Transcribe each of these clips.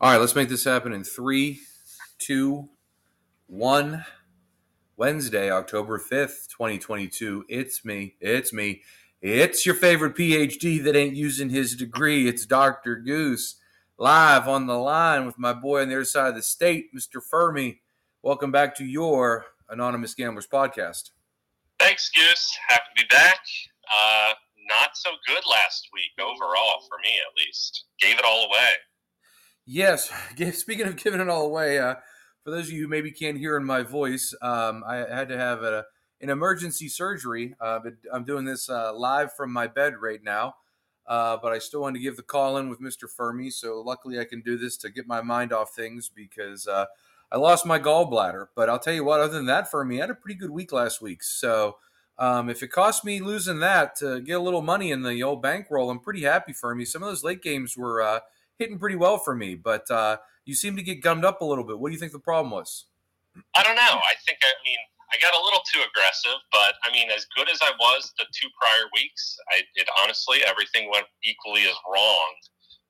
All right, let's make this happen in 3, 2, 1. Wednesday, October 5th, 2022. It's me. It's your favorite PhD that ain't using his degree. It's Dr. Goose, live on the line with my boy on the other side of the state, Mr. Fuhrmy. Welcome back to your Anonymous Gamblers podcast. Thanks, Goose. Happy to be back. Not so good last week overall, for me at least. Gave it all away. Yes. Speaking of giving it all away, for those of you who maybe can't hear in my voice, I had to have an emergency surgery. But I'm doing this live from my bed right now, but I still want to give the call in with Mr. Fuhrmy. So luckily I can do this to get my mind off things because I lost my gallbladder. But I'll tell you what, other than that, Fuhrmy, I had a pretty good week last week. So if it cost me losing that to get a little money in the old bankroll, I'm pretty happy, Fuhrmy. Some of those late games were hitting pretty well for me, but you seem to get gummed up a little bit. What do you think the problem was? I don't know. I got a little too aggressive, but as good as I was the two prior weeks, honestly, everything went equally as wrong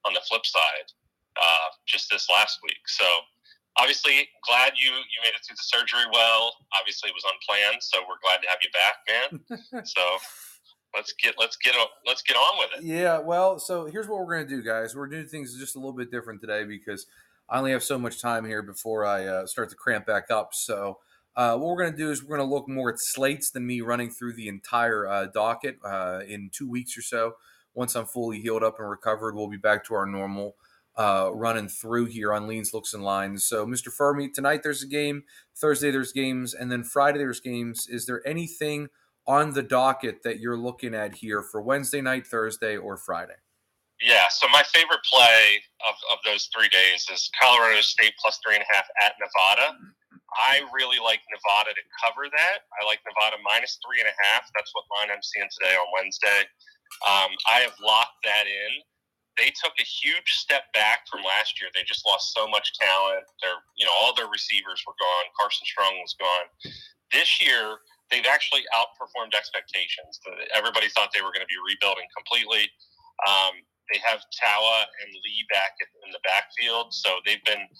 on the flip side, just this last week. So obviously glad you made it through the surgery. Well, obviously it was unplanned. So we're glad to have you back, man. So let's get on with it. Yeah, well, so here's what we're going to do, guys. We're doing things just a little bit different today because I only have so much time here before I start to cramp back up. So what we're going to do is we're going to look more at slates than me running through the entire docket in 2 weeks or so. Once I'm fully healed up and recovered, we'll be back to our normal running through here on Leans, Looks, and Lines. So, Mr. Fuhrmy, tonight there's a game, Thursday there's games, and then Friday there's games. Is there anything on the docket that you're looking at here for Wednesday night, Thursday, or Friday? Yeah, so my favorite play of those 3 days is Colorado State plus 3.5 at Nevada. I really like Nevada to cover that. I like Nevada minus 3.5. That's what line I'm seeing today on Wednesday. I have locked that in. They took a huge step back from last year. They just lost so much talent. All their receivers were gone. Carson Strong was gone. This year, they've actually outperformed expectations. Everybody thought they were going to be rebuilding completely. They have Tawa and Lee back in the backfield, so they've been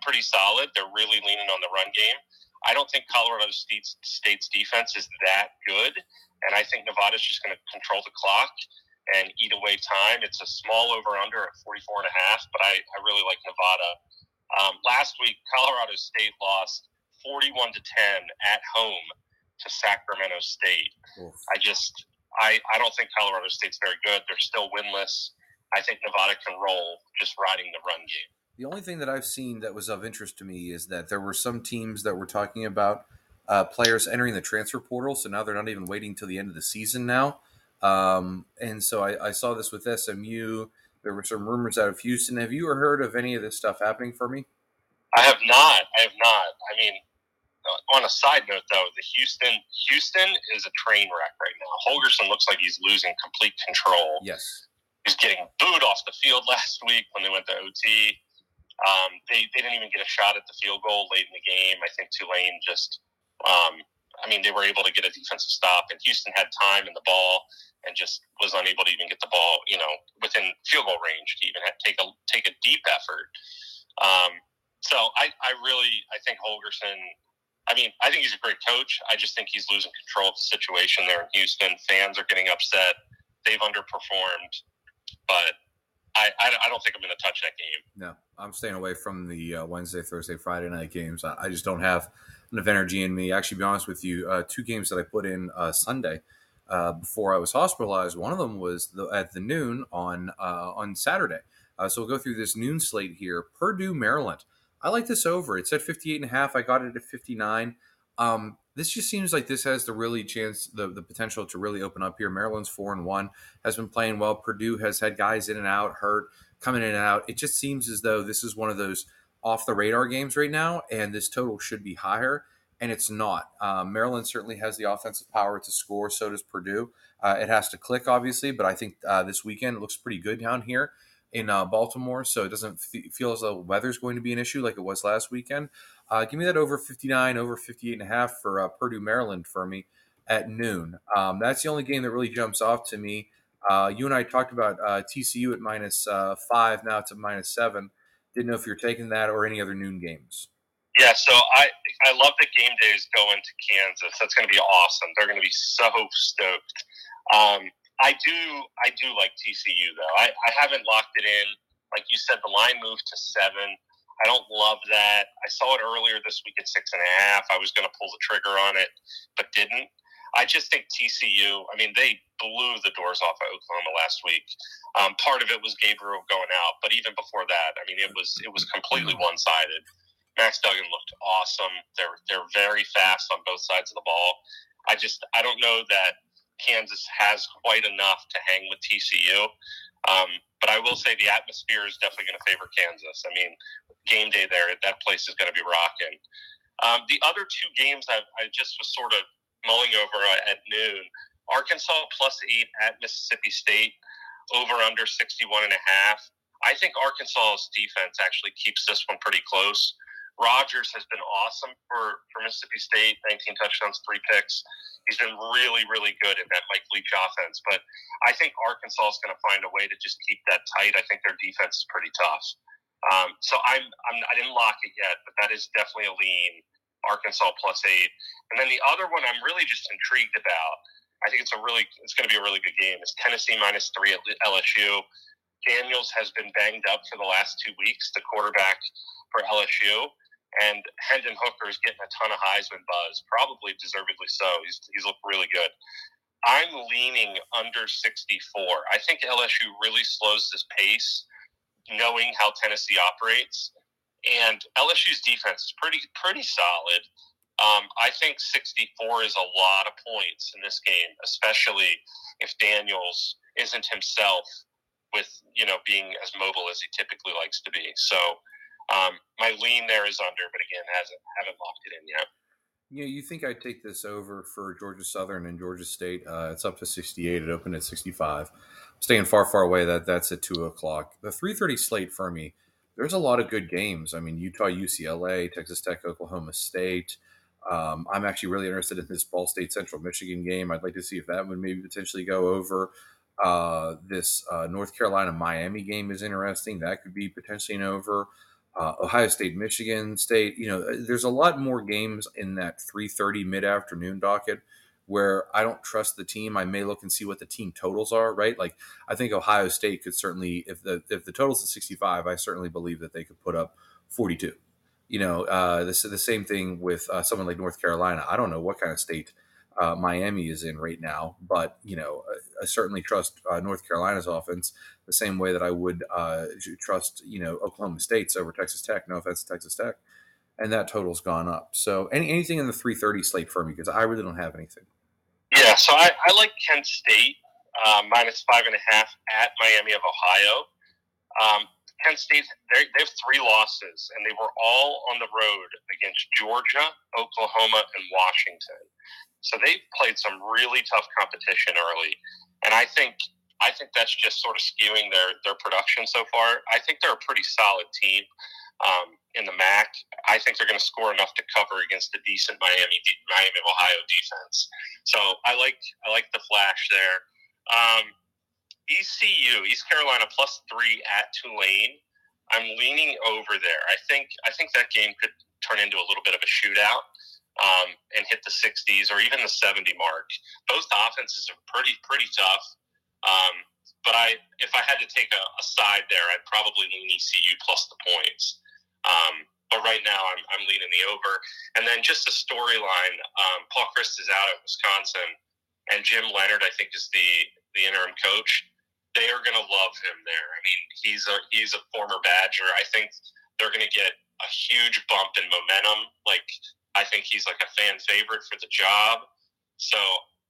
pretty solid. They're really leaning on the run game. I don't think Colorado State's defense is that good, and I think Nevada's just going to control the clock and eat away time. It's a small over-under at 44.5, but I really like Nevada. Last week, Colorado State lost 41-10 at home to Sacramento State. Oof. I don't think Colorado State's very good. They're still winless. I think Nevada can roll just riding the run game. The only thing that I've seen that was of interest to me is that there were some teams that were talking about players entering the transfer portal, so now they're not even waiting till the end of the season now. And so I saw this with SMU. There were some rumors out of Houston. Have you heard of any of this stuff happening for me? I have not. On a side note, though, the Houston is a train wreck right now. Holgerson looks like he's losing complete control. Yes. He's getting booed off the field last week when they went to OT. They didn't even get a shot at the field goal late in the game. I think Tulane just they were able to get a defensive stop, and Houston had time in the ball and just was unable to even get the ball, within field goal range to even take a deep effort. So I think Holgerson – I think he's a great coach. I just think he's losing control of the situation there in Houston. Fans are getting upset. They've underperformed. But I don't think I'm going to touch that game. No, I'm staying away from the Wednesday, Thursday, Friday night games. I just don't have enough energy in me. Actually, to be honest with you, 2 games that I put in Sunday before I was hospitalized, one of them was at the noon on Saturday. So we'll go through this noon slate here. Purdue, Maryland. I like this over. It's at 58.5. I got it at 59. This just seems like this has the potential to really open up here. Maryland's 4-1, has been playing well. Purdue has had guys in and out, hurt, coming in and out. It just seems as though this is one of those off the radar games right now, and this total should be higher, and it's not. Maryland certainly has the offensive power to score. So does Purdue. It has to click, obviously, but I think this weekend it looks pretty good down here in Baltimore, so it doesn't feel as though weather's going to be an issue like it was last weekend. Give me that over 59, over 58.5 for Purdue, Maryland for me at noon. That's the only game that really jumps off to me. You and I talked about TCU at minus 5, now it's at minus 7. Didn't know if you're taking that or any other noon games. Yeah, so I love that game days go into Kansas. That's going to be awesome. They're going to be so stoked. I do like TCU though. I haven't locked it in. Like you said, the line moved to 7. I don't love that. I saw it earlier this week at 6.5. I was going to pull the trigger on it, but didn't. I just think TCU, I mean, they blew the doors off of Oklahoma last week. Part of it was Gabriel going out, but even before that, I mean, it was completely one-sided. Max Duggan looked awesome. They're very fast on both sides of the ball. I don't know that Kansas has quite enough to hang with TCU. But I will say the atmosphere is definitely going to favor Kansas. I mean, game day there, that place is going to be rocking. The other two games I just was sort of mulling over at noon. Arkansas +8 at Mississippi State, over under 61.5. I think Arkansas's defense actually keeps this one pretty close. Rogers has been awesome for Mississippi State, 19 touchdowns, 3 picks. He's been really, really good in that Mike Leach offense. But I think Arkansas is going to find a way to just keep that tight. I think their defense is pretty tough. So I didn't lock it yet, but that is definitely a lean, Arkansas +8. And then the other one I'm really just intrigued about, I think it's going to be a really good game, is Tennessee -3 at LSU. Daniels has been banged up for the last 2 weeks, the quarterback for LSU. And Hendon Hooker is getting a ton of Heisman buzz, probably deservedly so. He's looked really good. I'm leaning under 64. I think LSU really slows this pace, knowing how Tennessee operates. And LSU's defense is pretty solid. I think 64 is a lot of points in this game, especially if Daniels isn't himself with, being as mobile as he typically likes to be. So, my lean there is under, but again, haven't locked it in yet. Yeah, you think I'd take this over for Georgia Southern and Georgia State? It's up to 68. It opened at 65. I'm staying far away. That's at 2:00. The 3:30 slate for me. There's a lot of good games. I mean, Utah, UCLA, Texas Tech, Oklahoma State. I'm actually really interested in this Ball State Central Michigan game. I'd like to see if that would maybe potentially go over. This North Carolina Miami game is interesting. That could be potentially an over. Ohio State, Michigan State, there's a lot more games in that 3:30 mid-afternoon docket where I don't trust the team. I may look and see what the team totals are, right? Like, I think Ohio State could certainly, if the total's at 65, I certainly believe that they could put up 42. The same thing with someone like North Carolina. I don't know what kind of state Miami is in right now, but, I certainly trust North Carolina's offense the same way that I would trust, Oklahoma State's over Texas Tech. No offense to Texas Tech. And that total's gone up. So anything in the 3:30 slate for me, because I really don't have anything. Yeah, so I like Kent State -5.5 at Miami of Ohio. Kent State, they have 3 losses, and they were all on the road against Georgia, Oklahoma, and Washington. So they played some really tough competition early, and I think that's just sort of skewing their production so far. I think they're a pretty solid team in the MAC. I think they're going to score enough to cover against the decent Miami of Ohio defense. So I like the flash there. ECU, East Carolina +3 at Tulane. I'm leaning over there. I think that game could turn into a little bit of a shootout. And hit the 60s or even the 70 mark. Both offenses are pretty tough. But if I had to take a side there, I'd probably lean ECU plus the points. But right now I'm leaning the over. And then just a storyline, Paul Chryst is out at Wisconsin, and Jim Leonhard, I think, is the interim coach. They are going to love him there. I mean, he's a former Badger. I think they're going to get a huge bump in momentum. I think he's like a fan favorite for the job. So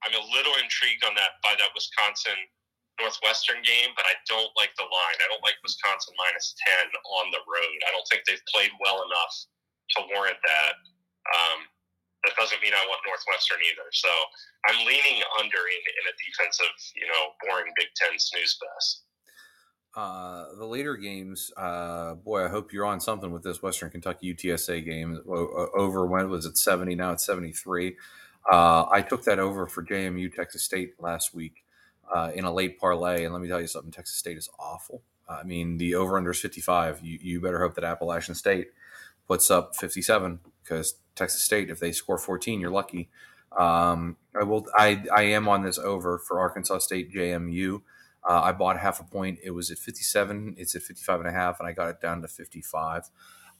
I'm a little intrigued on that by that Wisconsin-Northwestern game, but I don't like the line. I don't like Wisconsin -10 on the road. I don't think they've played well enough to warrant that. That doesn't mean I want Northwestern either. So I'm leaning under in a defensive, boring Big Ten snooze fest. The later games, I hope you're on something with this Western Kentucky UTSA game. Over when it was at 70, now it's 73. I took that over for JMU Texas State last week in a late parlay, and let me tell you something, Texas State is awful. I mean, the over-under is 55. You better hope that Appalachian State puts up 57, because Texas State, if they score 14, you're lucky. I am on this over for Arkansas State JMU. I bought half a point. It was at 57. It's at 55.5, and I got it down to 55.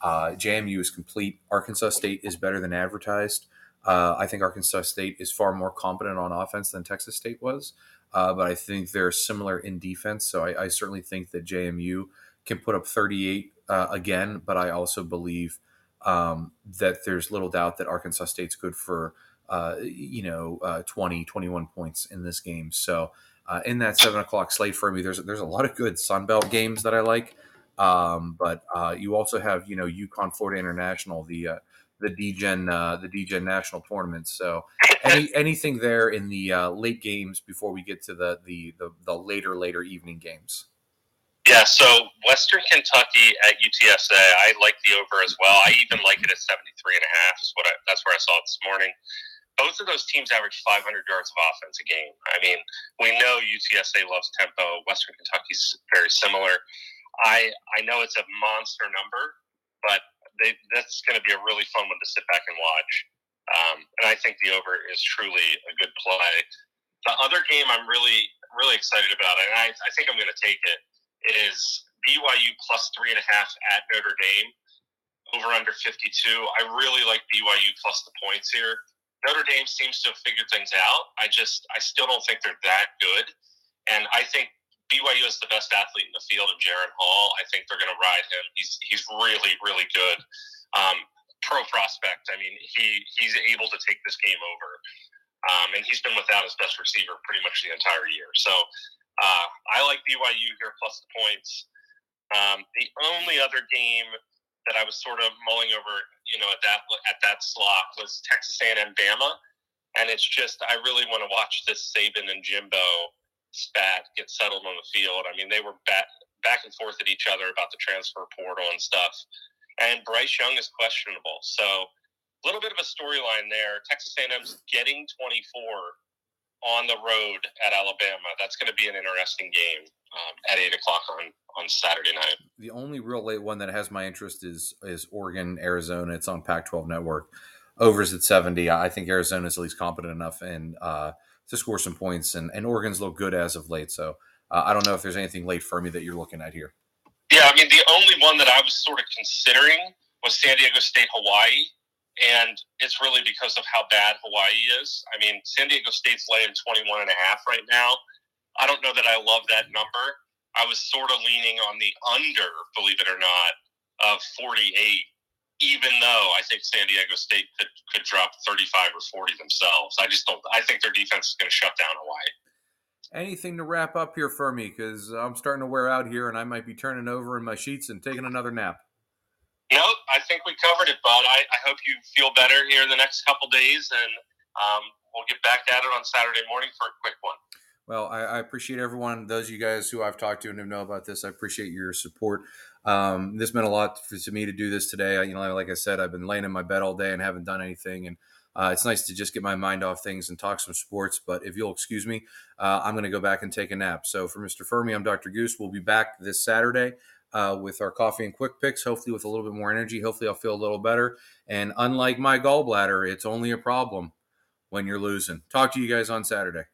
JMU is complete. Arkansas State is better than advertised. I think Arkansas State is far more competent on offense than Texas State was, but I think they're similar in defense. So I certainly think that JMU can put up 38 again, but I also believe that there's little doubt that Arkansas State's good for 20, 21 points in this game. So in that 7 o'clock slate for me, there's a lot of good Sun Belt games that I like, but you also have UConn Florida International, the DGen national tournament. So anything there in the late games before we get to the later evening games. Yeah. So Western Kentucky at UTSA, I like the over as well. I even like it at 73.5 is what that's where I saw it this morning. Both of those teams average 500 yards of offense a game. I mean, we know UTSA loves tempo. Western Kentucky's very similar. I know it's a monster number, but that's going to be a really fun one to sit back and watch. And I think the over is truly a good play. The other game I'm really, really excited about, and I think I'm going to take it, is BYU plus 3.5 at Notre Dame, over under 52. I really like BYU plus the points here. Notre Dame seems to have figured things out. I still don't think they're that good. And I think BYU is the best athlete in the field of Jaron Hall. I think they're going to ride him. He's really, really good. Pro prospect. I mean, he's able to take this game over. And he's been without his best receiver pretty much the entire year. So I like BYU here plus the points. The only other game that I was sort of mulling over, at that slot was Texas A&M Bama. And it's just, I really want to watch this Saban and Jimbo spat get settled on the field. I mean, they were back and forth at each other about the transfer portal and stuff. And Bryce Young is questionable. So a little bit of a storyline there. Texas A&M's getting 24 on the road at Alabama. That's going to be an interesting game at 8 o'clock on Saturday night. The only real late one that has my interest is Oregon, Arizona. It's on Pac-12 Network. Overs at 70. I think Arizona is at least competent enough and to score some points, and Oregon's look good as of late. So I don't know if there's anything late for me that you're looking at here. Yeah, I mean, the only one that I was sort of considering was San Diego State, Hawaii, and it's really because of how bad Hawaii is. I mean, San Diego State's laying 21.5 right now. I don't know that I love that number. I was sort of leaning on the under, believe it or not, of 48, even though I think San Diego State could drop 35 or 40 themselves. I think their defense is going to shut down Hawaii. Anything to wrap up here for me? Because I'm starting to wear out here, and I might be turning over in my sheets and taking another nap. Nope, I think we covered it, bud. I hope you feel better here the next couple days, and we'll get back at it on Saturday morning for a quick one. Well, I appreciate everyone, those of you guys who I've talked to and who know about this. I appreciate your support. This meant a lot to me to do this today. Like I said, I've been laying in my bed all day and haven't done anything. And it's nice to just get my mind off things and talk some sports. But if you'll excuse me, I'm going to go back and take a nap. So for Mr. Fuhrmy, I'm Dr. Goose. We'll be back this Saturday with our coffee and quick picks, hopefully with a little bit more energy. Hopefully I'll feel a little better. And unlike my gallbladder, it's only a problem when you're losing. Talk to you guys on Saturday.